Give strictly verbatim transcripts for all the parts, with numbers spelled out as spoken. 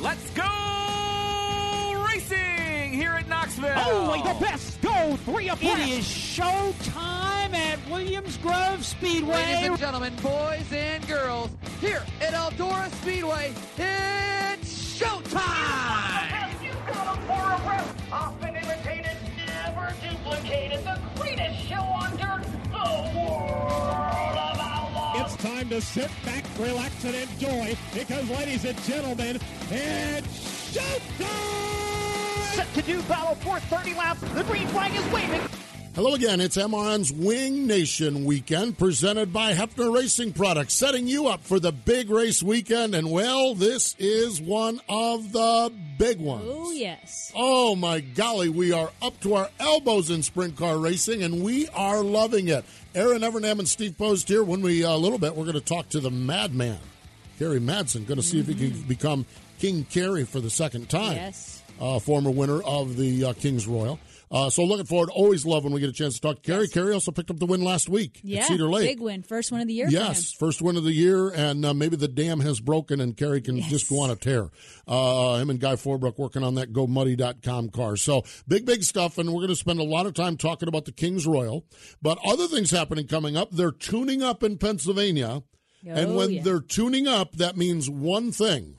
Let's go racing here at Knoxville. Only the best go three abreast. It is showtime at Williams Grove Speedway. Ladies and gentlemen, boys and girls, here at Eldora Speedway, it's showtime. You got them for abreast. Often imitated, never duplicated. The greatest show on dirt, the World of Outlaws. It's time to sit back, relax, and enjoy, because, ladies and gentlemen, it's showtime! Set to do battle for thirty laps. The green flag is waving. Hello again. It's M R N's Wing Nation Weekend, presented by Hefner Racing Products, setting you up for the big race weekend. And, well, this is one of the big ones. Oh, yes. Oh, my golly. We are up to our elbows in sprint car racing, and we are loving it. Aaron Evernham and Steve Post here. When we, a uh, little bit, we're going to talk to the madman, Kerry Madsen. Going to see mm-hmm. if he can become King Kerry for the second time. Yes. Uh, former winner of the uh, King's Royal. Uh, so looking forward. Always love when we get a chance to talk to Kerry. Yes. Kerry also picked up the win last week yeah, at Cedar Lake. Big win. First win of the year. Yes, first win of the year, and uh, maybe the dam has broken and Kerry can yes. just go on a tear. Uh, him and Guy Forbrook working on that go muddy dot com car. So big, big stuff, and we're going to spend a lot of time talking about the King's Royal. But other things happening coming up. They're tuning up in Pennsylvania. Oh, and when yeah. they're tuning up, that means one thing.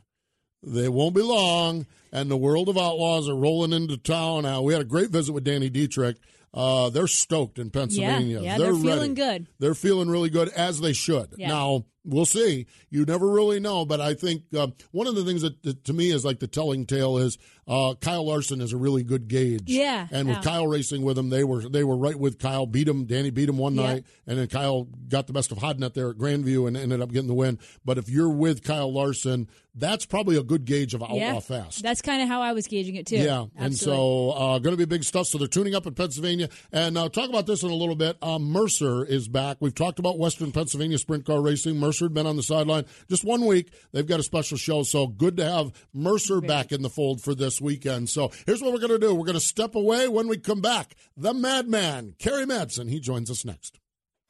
They won't be long, and the World of Outlaws are rolling into town now. We had a great visit with Danny Dietrich. Uh, they're stoked in Pennsylvania. Yeah, yeah they're, they're feeling ready. good. They're feeling really good, as they should. Yeah. Now, we'll see. You never really know, but I think uh, one of the things that, that to me is like the telling tale is uh, Kyle Larson is a really good gauge. Yeah. And with wow. Kyle racing with him, they were they were right with Kyle. Beat him. Danny beat him one yeah. night, and then Kyle got the best of Hodnett there at Grandview and ended up getting the win. But if you're with Kyle Larson, that's probably a good gauge of outlaw yeah. fast. That's kind of how I was gauging it, too. Yeah. Absolutely. And so uh, going to be big stuff. So they're tuning up in Pennsylvania. And uh, talk about this in a little bit. Uh, Mercer is back. We've talked about Western Pennsylvania sprint car racing. Mercer had been on the sideline just one week. They've got a special show. So good to have Mercer Great. back in the fold for this weekend. So here's what we're going to do. We're going to step away. When we come back, the madman, Kerry Madsen, he joins us next.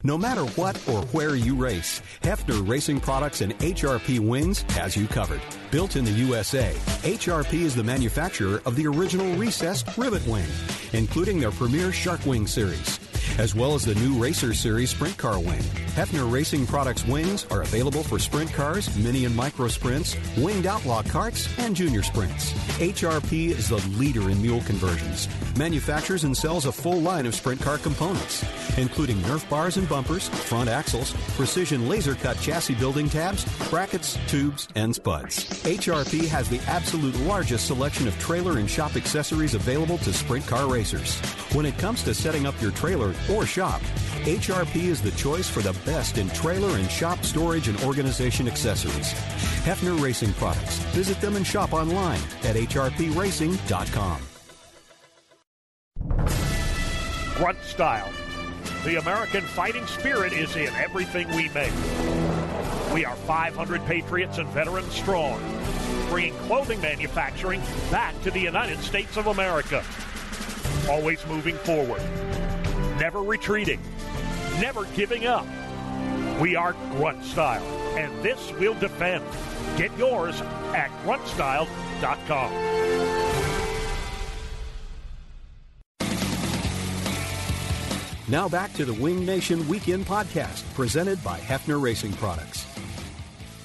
No matter what or where you race, Hefner Racing Products and H R P Wings has you covered. Built in the U S A, H R P is the manufacturer of the original recessed rivet wing, including their premier Shark Wing series, as well as the new Racer Series Sprint Car Wing. Hefner Racing Products wings are available for sprint cars, mini and micro sprints, winged outlaw carts, and junior sprints. H R P is the leader in mule conversions, manufactures and sells a full line of sprint car components, including Nerf bars and bumpers, front axles, precision laser-cut chassis building tabs, brackets, tubes, and spuds. H R P has the absolute largest selection of trailer and shop accessories available to sprint car racers. When it comes to setting up your trailer or shop, H R P is the choice for the best in trailer and shop storage and organization accessories. Hefner Racing Products. Visit them and shop online at h r p racing dot com. Grunt Style. The American fighting spirit is in everything we make. We are five hundred patriots and veterans strong, bringing clothing manufacturing back to the United States of America. Always moving forward. Never retreating, never giving up. We are Grunt Style, and this we'll defend. Get yours at grunt style dot com. Now back to the Wing Nation Weekend Podcast, presented by Hefner Racing Products.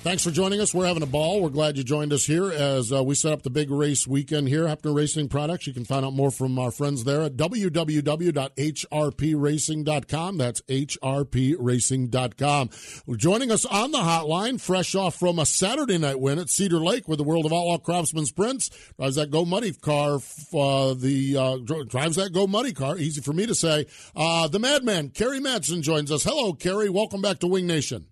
Thanks for joining us. We're having a ball. We're glad you joined us here as uh, we set up the big race weekend here, Hefner Racing Products. You can find out more from our friends there at w w w dot h r p racing dot com. That's h r p racing dot com. We're joining us on the hotline, fresh off from a Saturday night win at Cedar Lake with the World of Outlaw Craftsman Sprints. Drives that Go Muddy car, uh, the, uh, drives that Go Muddy car, easy for me to say. Uh, the madman, Kerry Madsen, joins us. Hello, Kerry. Welcome back to Wing Nation.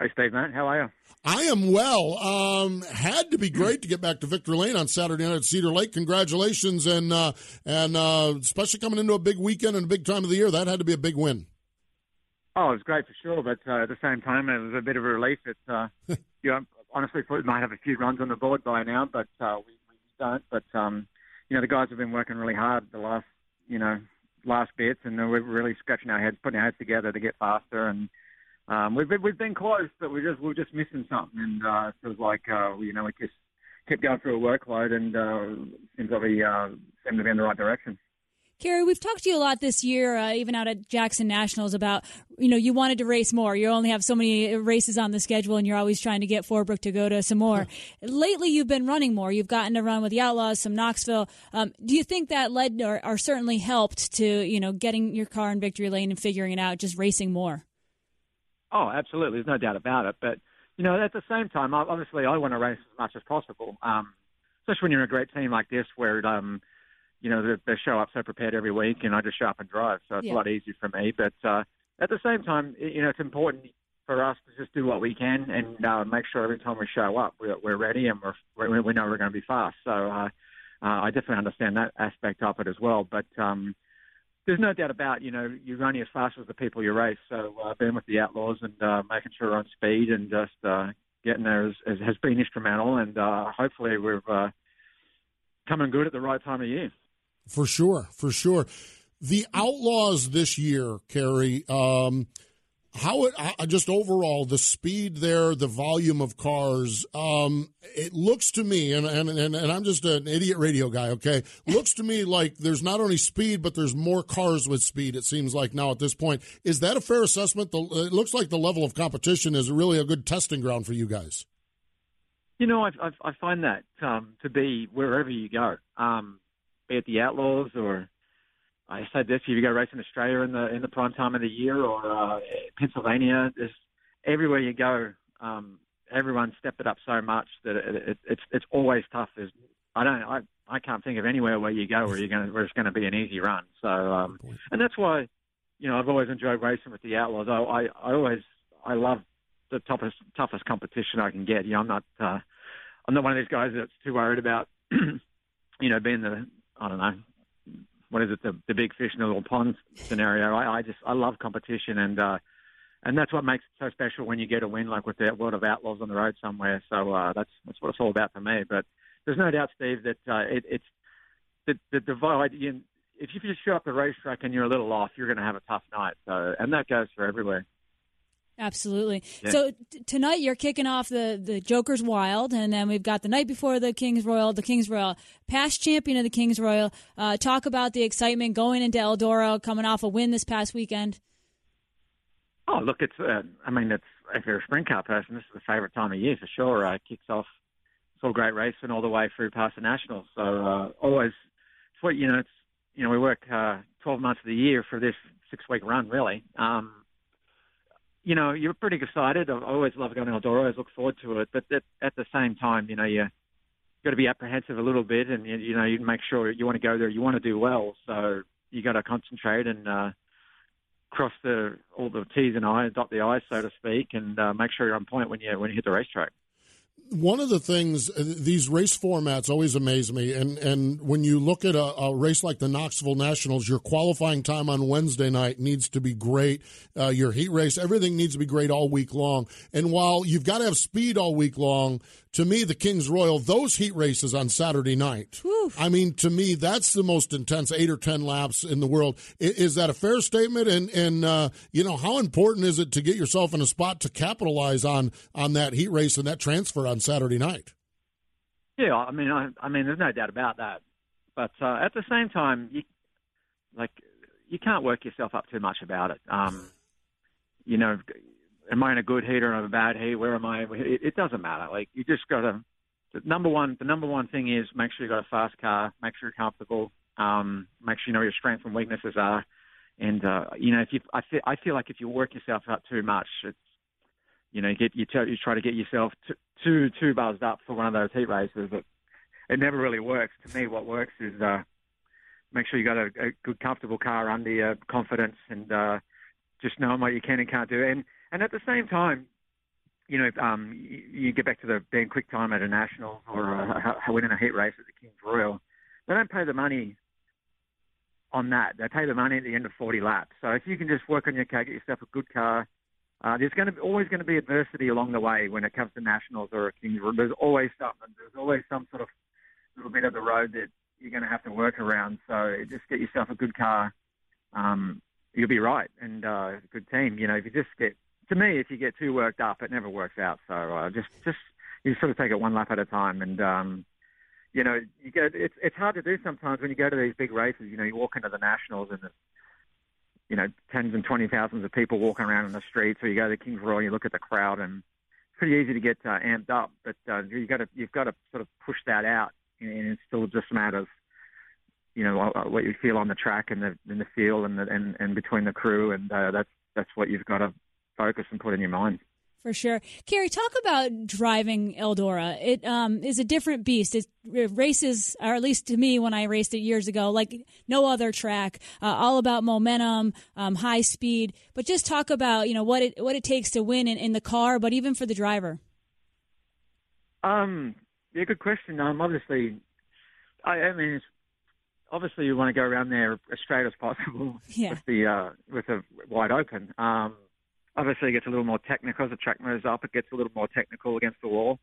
Hey, Steve, man. How are you? I am well. Um, had to be great to get back to Victor Lane on Saturday night at Cedar Lake. Congratulations, and uh, and uh, especially coming into a big weekend and a big time of the year, that had to be a big win. Oh, it was great for sure, but uh, at the same time, it was a bit of a relief. It's uh, you know, honestly, we might have a few runs on the board by now, but uh, we, we don't. But um, you know, the guys have been working really hard the last, you know, last bits, and we're really scratching our heads, putting our heads together to get faster and. Um, we've been, we've been close, but we just we we're just missing something, and uh, it feels like uh, you know we just kept going through a workload, and uh, seems like we uh, seem to be in the right direction. Kerry, we've talked to you a lot this year, uh, even out at Jackson Nationals, about you know you wanted to race more. You only have so many races on the schedule, and you're always trying to get Forbrook to go to some more. Yeah. Lately, you've been running more. You've gotten to run with the Outlaws, some Knoxville. Um, do you think that led or, or certainly helped to you know getting your car in victory lane and figuring it out, just racing more? Oh, absolutely. There's no doubt about it. But, you know, at the same time, obviously I want to race as much as possible, um, especially when you're in a great team like this where, um, you know, they, they show up so prepared every week and I just show up and drive. So it's yeah. a lot easier for me. But uh, at the same time, you know, it's important for us to just do what we can and uh, make sure every time we show up we're, we're ready and we're, we know we're going to be fast. So uh, uh, I definitely understand that aspect of it as well. But, um there's no doubt about, you know, you're running as fast as the people you race. So I've uh, been with the Outlaws and uh, making sure we're on speed and just uh, getting there is, is, has been instrumental. And uh, hopefully we're uh, coming good at the right time of year. For sure, for sure. The Outlaws this year, Kerry, um, how it, I, just overall, the speed there, the volume of cars, um, it looks to me, and, and, and, and I'm just an idiot radio guy, okay, looks to me like there's not only speed, but there's more cars with speed, it seems like now at this point. Is that a fair assessment? The, it looks like the level of competition is really a good testing ground for you guys. You know, I, I, I find that um, to be wherever you go, um, be it the Outlaws or... I said this: if you go racing Australia in the in the prime time of the year, or uh, Pennsylvania, just everywhere you go, um, everyone stepped it up so much that it, it, it's it's always tough. There's, I don't I, I can't think of anywhere where you go where you're going where it's going to be an easy run. So, um, and that's why, you know, I've always enjoyed racing with the Outlaws. I I, I always I love the toughest toughest competition I can get. You know, I'm not uh, I'm not one of these guys that's too worried about, you know, being the I don't know. What is it, the, the big fish in the little pond scenario? I, I just I love competition, and uh, and that's what makes it so special when you get a win, like with the World of Outlaws on the road somewhere. So uh, that's that's what it's all about for me. But there's no doubt, Steve, that uh, it, it's the, the divide. You, if you just show up the racetrack and you're a little off, you're going to have a tough night. So and that goes for everywhere. Absolutely. Yeah. So t- tonight you're kicking off the, the Joker's Wild, and then we've got the night before the King's Royal, the King's Royal, past champion of the King's Royal. Uh, talk about the excitement going into Eldora, coming off a win this past weekend. Oh, look, it's, uh, I mean, it's, if you're a sprint car person, this is the favorite time of year for sure. Uh, it kicks off, it's all great racing all the way through past the Nationals. So uh, always, it's what, you know, it's, you know, we work uh, twelve months of the year for this six-week run, really. Um You know, you're pretty excited. I always love going to Eldora. I always look forward to it. But at the same time, you know, you've got to be apprehensive a little bit, and, you know, you make sure you want to go there, you want to do well. So you got to concentrate and uh, cross the all the T's and I's, dot the I's, so to speak, and uh, make sure you're on point when you when you hit the racetrack. One of the things, these race formats always amaze me, and, and when you look at a, a race like the Knoxville Nationals, your qualifying time on Wednesday night needs to be great, uh, your heat race, everything needs to be great all week long, and while you've got to have speed all week long, to me, the King's Royal, those heat races on Saturday night, whew. I mean, to me, that's the most intense eight or ten laps in the world. Is, is that a fair statement? And, and uh, you know, how important is it to get yourself in a spot to capitalize on, on that heat race and that transfer on Saturday night? Yeah, I mean, I, I mean, there's no doubt about that. But uh, at the same time, you, like, you can't work yourself up too much about it. Um, you know, am I in a good heat or am I a bad heat? Where am I? It, it doesn't matter. Like, you just got to, the number one, the number one thing is make sure you got a fast car, make sure you're comfortable, um, make sure you know your strengths and weaknesses are. And, uh, you know, if you, I feel, I feel like if you work yourself up too much, it's, you know, you get, you, tell, you try to get yourself too, too, too buzzed up for one of those heat races, but it never really works. To me, what works is, uh, make sure you got a, a good, comfortable car under your confidence and, uh, just knowing what you can and can't do. And, and at the same time, you know, um, you, you get back to the being quick time at a national or a, a, winning a heat race at the King's Royal. They don't pay the money on that. They pay the money at the end of forty laps. So if you can just work on your car, get yourself a good car, uh, there's going to be, always going to be adversity along the way when it comes to nationals or a King's Royal. There's always something. There's always some sort of little bit of the road that you're going to have to work around. So just get yourself a good car. Um, you'll be right. And uh, a good team. You know, if you just get, to me, if you get too worked up, it never works out. So uh, just, just you sort of take it one lap at a time. And, um, you know, you go, it's it's hard to do sometimes when you go to these big races. You know, you walk into the Nationals and, it's, you know, tens and twenty thousands of people walking around in the streets. Or you go to the King's Royal and you look at the crowd and it's pretty easy to get uh, amped up. But uh, you got to, you've got to sort of push that out. And it's still just a matter of, you know, what you feel on the track and the, and the feel and, the, and, and between the crew. And uh, that's that's what you've got to focus and put in your mind. For sure. Kerry, talk about driving Eldora. It um, is a different beast. It races, or at least to me when I raced it years ago, like no other track, uh, all about momentum, um, high speed. But just talk about, you know, what it what it takes to win in, in the car, but even for the driver. Um, yeah, good question. Um, obviously, I, I mean, it's, obviously you want to go around there as straight as possible yeah. with the uh, with a wide open. Um, Obviously, it gets a little more technical. As the track moves up, it gets a little more technical against the wall.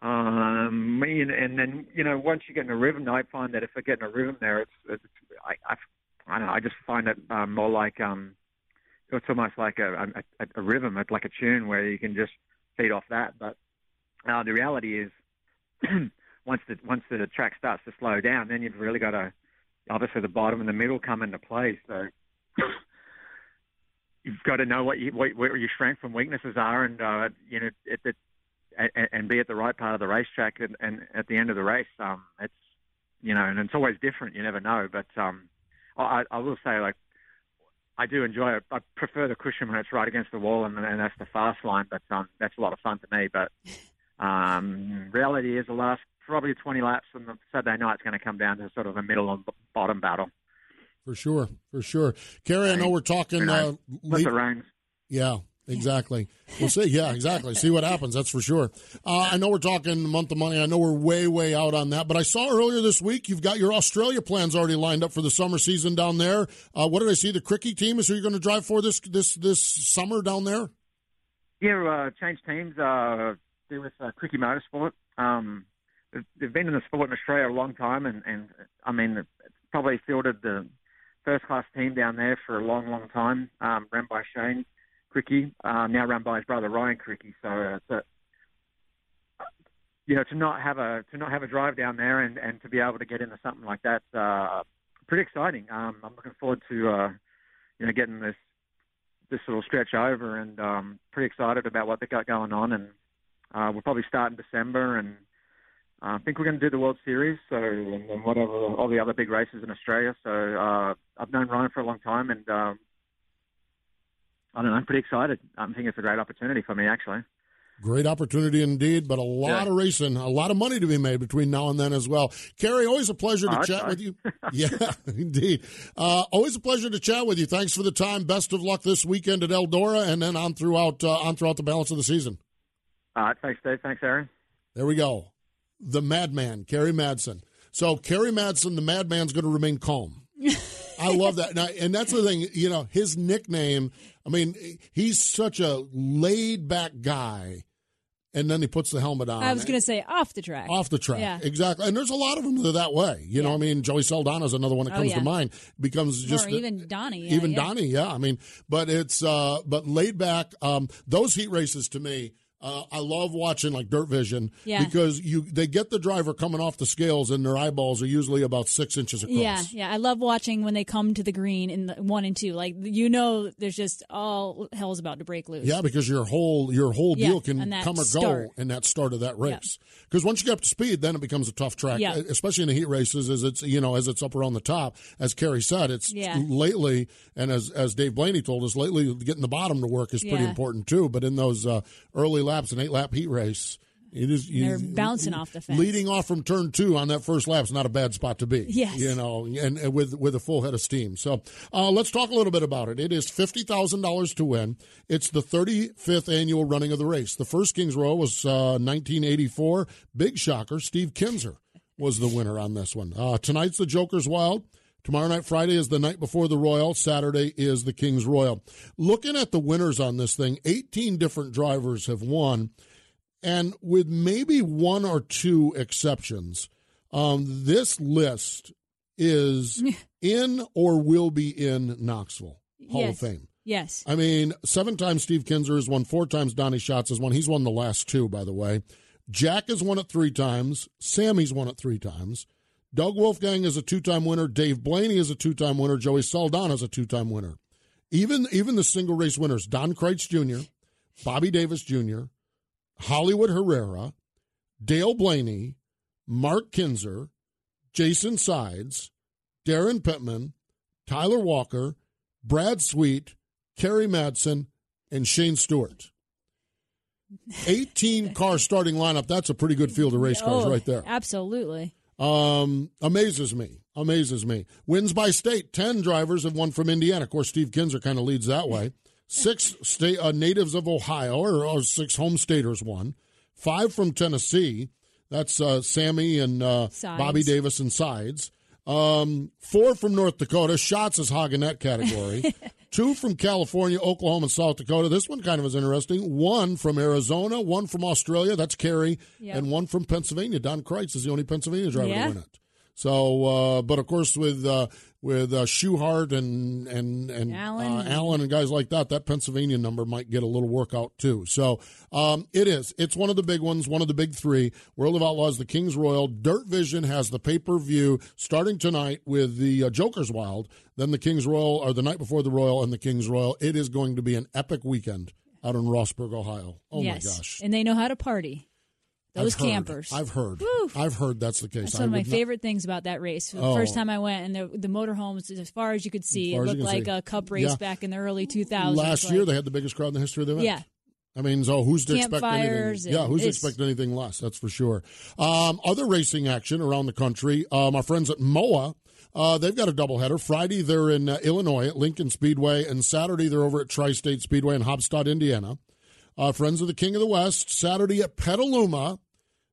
Um, and, and then, you know, once you get in a rhythm, I find that if I get in a rhythm there, it's, it's I, I, I don't know, I just find it um, more like, um, it's almost like a, a, a rhythm. It's like a tune where you can just feed off that. But uh, the reality is once the once the track starts to slow down, then you've really got to, obviously the bottom and the middle come into play. So... You've got to know what, you, what, what your strengths and weaknesses are, and uh, you know, at the, and, and be at the right part of the racetrack, and, and at the end of the race, um, it's you know, and it's always different. You never know, but um, I, I will say, like, I do enjoy it. I prefer the cushion when it's right against the wall, and, and that's the fast line. But um, that's a lot of fun to me. But um, reality is, the last probably twenty laps on the Saturday night is going to come down to sort of a middle and bottom battle. For sure, for sure. Kerry, I know we're talking... Uh, Let le- it rain. Yeah, exactly. We'll see. Yeah, exactly. See what happens, that's for sure. Uh, I know we're talking month of money. I know we're way, way out on that. But I saw earlier this week you've got your Australia plans already lined up for the summer season down there. Uh, what did I see? The Kreckie team is who you're going to drive for this this this summer down there? Yeah, uh, change teams. Uh, they're with uh, Cricket Motorsport. Um, they've, they've been in the sport in Australia a long time, and, and I mean, it's probably fielded the... first-class team down there for a long, long time, um, run by Shane Kreckie, um, now run by his brother Ryan Kreckie. So, uh, so, you know, to not have a to not have a drive down there and, and to be able to get into something like that's uh, pretty exciting. Um, I'm looking forward to uh, you know getting this this little stretch over, and um, pretty excited about what they got going on. And uh, we'll probably start in December, and I think we're going to do the World Series, so and, and whatever all the other big races in Australia. So uh, I've known Ryan for a long time, and um, I don't know, I'm pretty excited. I think it's a great opportunity for me, actually. Great opportunity indeed, but a lot yeah. of racing, a lot of money to be made between now and then as well. Kerry, always a pleasure to oh, chat sorry. with you. Yeah, indeed. Uh, always a pleasure to chat with you. Thanks for the time. Best of luck this weekend at Eldora, and then on throughout uh, on throughout the balance of the season. All right, thanks, Dave. Thanks, Aaron. There we go. The madman, Kerry Madsen. So Kerry Madsen, the madman's going to remain calm. I love that. And, I, and that's the thing, you know, his nickname, I mean, he's such a laid-back guy, and then he puts the helmet on. I was going to say off the track. Off the track, yeah. Exactly. And there's a lot of them that are that way. You yeah. know, I mean, Joey Saldana is another one that comes oh, yeah. to mind. Becomes just or even Donnie. Yeah, even yeah. Donnie, yeah. I mean, but it's uh, but laid-back. Um, those heat races to me, Uh, I love watching like Dirt Vision yeah. because you they get the driver coming off the scales and their eyeballs are usually about six inches across. Yeah, yeah. I love watching when they come to the green in the one and two. Like you know, there's just all hell's about to break loose. Yeah, because your whole your whole deal yeah, can come or start. go in that start of that race. Because yeah. once you get up to speed, then it becomes a tough track, yeah. especially in the heat races. As it's you know as it's up around the top, as Kerry said, it's yeah. lately and as as Dave Blaney told us lately, getting the bottom to work is pretty yeah. important too. But in those uh, early laps. An eight-lap heat race. It is, They're you, bouncing you, off the fence. Leading off from turn two on that first lap is not a bad spot to be. Yes. You know, and, and with with a full head of steam. So uh, let's talk a little bit about it. It is fifty thousand dollars to win. It's the thirty-fifth annual running of the race. The first King's Royal was uh, nineteen eighty-four. Big shocker, Steve Kinser was the winner on this one. Uh, tonight's the Joker's Wild. Tomorrow night, Friday, is the night before the Royal. Saturday is the King's Royal. Looking at the winners on this thing, eighteen different drivers have won, and with maybe one or two exceptions, um, this list is in or will be in Knoxville Hall yes. of Fame. Yes. I mean, seven times Steve Kinser has won, four times Donnie Schatz has won. He's won the last two, by the way. Jack has won it three times. Sammy's won it three times. Doug Wolfgang is a two-time winner. Dave Blaney is a two-time winner. Joey Saldana is a two-time winner. Even even the single race winners, Don Kreitz Junior, Bobby Davis Junior, Hollywood Herrera, Dale Blaney, Mark Kinser, Jason Sides, Darren Pittman, Tyler Walker, Brad Sweet, Kerry Madsen, and Shane Stewart. eighteen-car starting lineup. That's a pretty good field of race cars oh, right there. Absolutely. Um, amazes me, amazes me. Wins by state, ten drivers have won from Indiana. Of course, Steve Kinser kind of leads that way. Six state uh, natives of Ohio, or, or six home staters won. Five from Tennessee, that's uh, Sammy and uh, Bobby Davis and Sides. Um, four from North Dakota, Schatz is hogging that category. Two from California, Oklahoma, and South Dakota. This one kind of is interesting. One from Arizona, one from Australia, that's Kerry, yep. and one from Pennsylvania. Don Kreitz is the only Pennsylvania driver yeah. to win it. So, uh, but of course, with uh, with uh, Schuhart and and and Allen. Uh, Allen and guys like that, that Pennsylvania number might get a little workout too. So, um, it is. It's one of the big ones, one of the big three. World of Outlaws, the King's Royal, Dirt Vision has the pay per view starting tonight with the uh, Joker's Wild, then the King's Royal, or the night before the Royal and the King's Royal. It is going to be an epic weekend out in Rossburg, Ohio. Oh yes. my gosh! And they know how to party. Those I've campers. Heard, I've heard. Woo. I've heard that's the case. That's one of my favorite not... things about that race. The oh. first time I went, and the, the motorhomes, as far as you could see, it looked like see. a cup race yeah. back in the early two thousands. Last like... year, they had the biggest crowd in the history of the event. Yeah. I mean, so who's to expect anything? Yeah, who's to expect anything less? That's for sure. Um, other racing action around the country. Um, our friends at M O A, uh, they've got a doubleheader. Friday, they're in uh, Illinois at Lincoln Speedway, and Saturday, they're over at Tri-State Speedway in Hobstadt, Indiana. Uh, Friends of the King of the West, Saturday at Petaluma.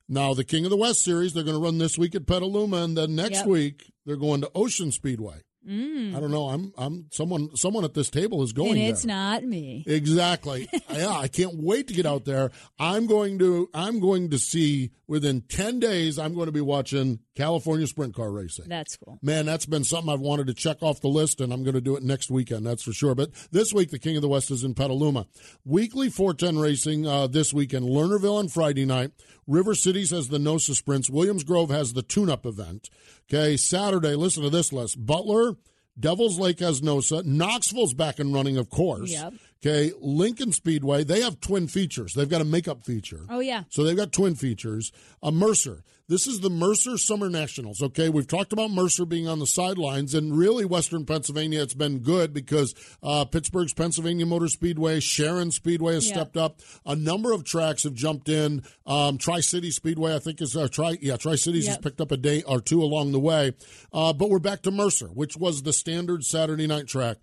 Now, the King of the West series, they're going to run this week at Petaluma, and then next yep. week they're going to Ocean Speedway. Mm. I don't know. I'm I'm someone someone at this table is going. And it's there. Not me. Exactly. Yeah, I can't wait to get out there. I'm going to I'm going to see within ten days. I'm going to be watching California sprint car racing. That's cool, man. That's been something I've wanted to check off the list, and I'm going to do it next weekend. That's for sure. But this week, the King of the West is in Petaluma. Weekly four ten racing uh, this weekend. Lernerville on Friday night. River Cities has the NOSA sprints. Williams Grove has the tune-up event. Okay, Saturday, listen to this list. Butler, Devil's Lake has NOSA. Knoxville's back and running, of course. Yep. Okay, Lincoln Speedway, they have twin features. They've got a makeup feature. Oh, yeah. So they've got twin features. Uh, Mercer. This is the Mercer Summer Nationals, okay? We've talked about Mercer being on the sidelines, and really Western Pennsylvania, it's been good because uh, Pittsburgh's Pennsylvania Motor Speedway, Sharon Speedway has yeah. stepped up. A number of tracks have jumped in. Um, Tri-City Speedway, I think, is uh, Tri- yeah, Tri-Cities yep. has picked up a day or two along the way. Uh, but we're back to Mercer, which was the standard Saturday night track.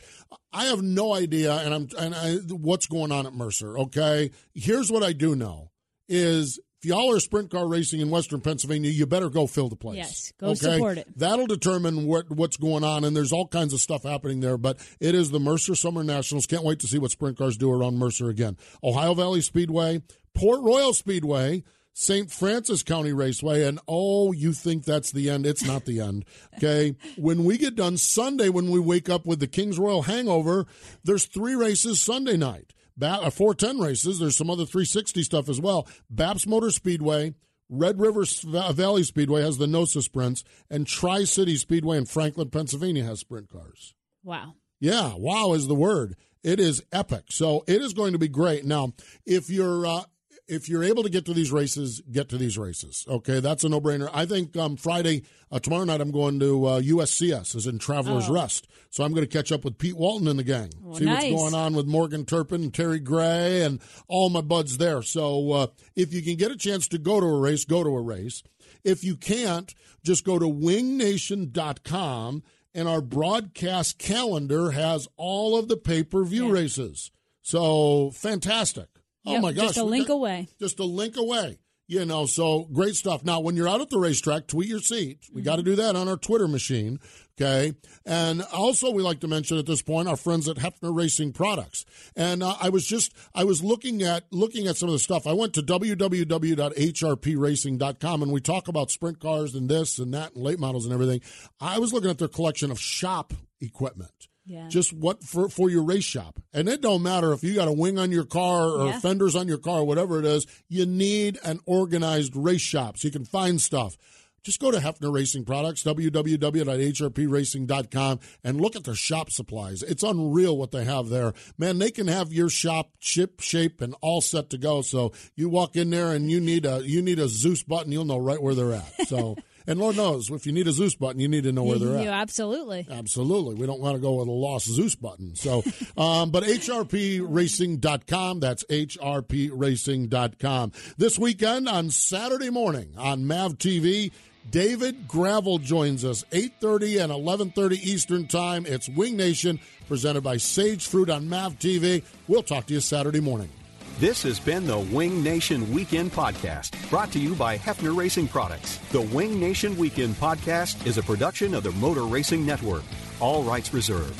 I have no idea and I'm and I, what's going on at Mercer, okay? Here's what I do know is if y'all are sprint car racing in Western Pennsylvania, you better go fill the place. Yes, go okay? support it. That'll determine what, what's going on, and there's all kinds of stuff happening there, but it is the Mercer Summer Nationals. Can't wait to see what sprint cars do around Mercer again. Ohio Valley Speedway, Port Royal Speedway, Saint Francis County Raceway, and oh, you think that's the end. It's not the end, okay? When we get done Sunday, when we wake up with the King's Royal hangover, there's three races Sunday night. Ba- uh, four ten races. There's some other three sixty stuff as well. Baps Motor Speedway, Red River Valley Speedway has the NOSA sprints, and Tri-City Speedway in Franklin, Pennsylvania has sprint cars. Wow. Yeah, wow is the word. It is epic. So it is going to be great. Now, if you're uh, if you're able to get to these races, get to these races. Okay, that's a no-brainer. I think um, Friday, uh, tomorrow night, I'm going to uh, U S C S, as in Travelers oh. Rest. So I'm going to catch up with Pete Walton and the gang, oh, see nice. what's going on with Morgan Turpin and Terry Gray and all my buds there. So uh, if you can get a chance to go to a race, go to a race. If you can't, just go to wing nation dot com. And our broadcast calendar has all of the pay-per-view yeah. races. So fantastic. Oh, yep, my gosh. Just a link got, away. Just a link away. You know, so great stuff. Now, when you're out at the racetrack, tweet your seat. We mm-hmm. got to do that on our Twitter machine, okay? And also we like to mention at this point our friends at Hefner Racing Products. And uh, I was just, I was looking at looking at some of the stuff. I went to w w w dot h r p racing dot com, and we talk about sprint cars and this and that and late models and everything. I was looking at their collection of shop equipment. Yeah. Just what for, for your race shop. And it don't matter if you got a wing on your car or yeah. fenders on your car, whatever it is, you need an organized race shop so you can find stuff. Just go to Hefner Racing Products, w w w dot h r p racing dot com, and look at their shop supplies. It's unreal what they have there. Man, they can have your shop chip, shape, and all set to go. So you walk in there and you need a you need a Zeus button, you'll know right where they're at. So and Lord knows, if you need a Zeus button, you need to know where they're at. You absolutely. Absolutely. We don't want to go with a lost Zeus button. So, um, but h r p racing dot com, that's h r p racing dot com. This weekend on Saturday morning on Mav T V, David Gravel joins us, eight thirty and eleven thirty Eastern Time. It's Wing Nation, presented by Sage Fruit on Mav T V. We'll talk to you Saturday morning. This has been the Wing Nation Weekend Podcast, brought to you by Hefner Racing Products. The Wing Nation Weekend Podcast is a production of the Motor Racing Network. All rights reserved.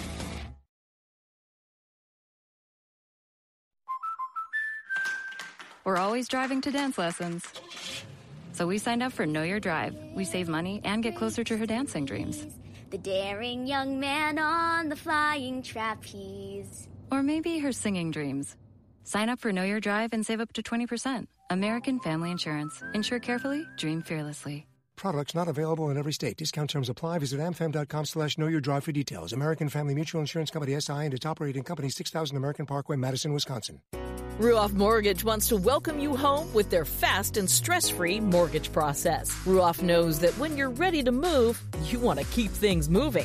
We're always driving to dance lessons. So we signed up for Know Your Drive. We save money and get closer to her dancing dreams. The daring young man on the flying trapeze. Or maybe her singing dreams. Sign up for Know Your Drive and save up to twenty percent. American Family Insurance. Insure carefully, dream fearlessly. Products not available in every state. Discount terms apply. Visit a m fam dot com slash know your drive for details. American Family Mutual Insurance Company, S I, and its operating company, six thousand American Parkway, Madison, Wisconsin. Ruoff Mortgage wants to welcome you home with their fast and stress-free mortgage process. Ruoff knows that when you're ready to move, you want to keep things moving.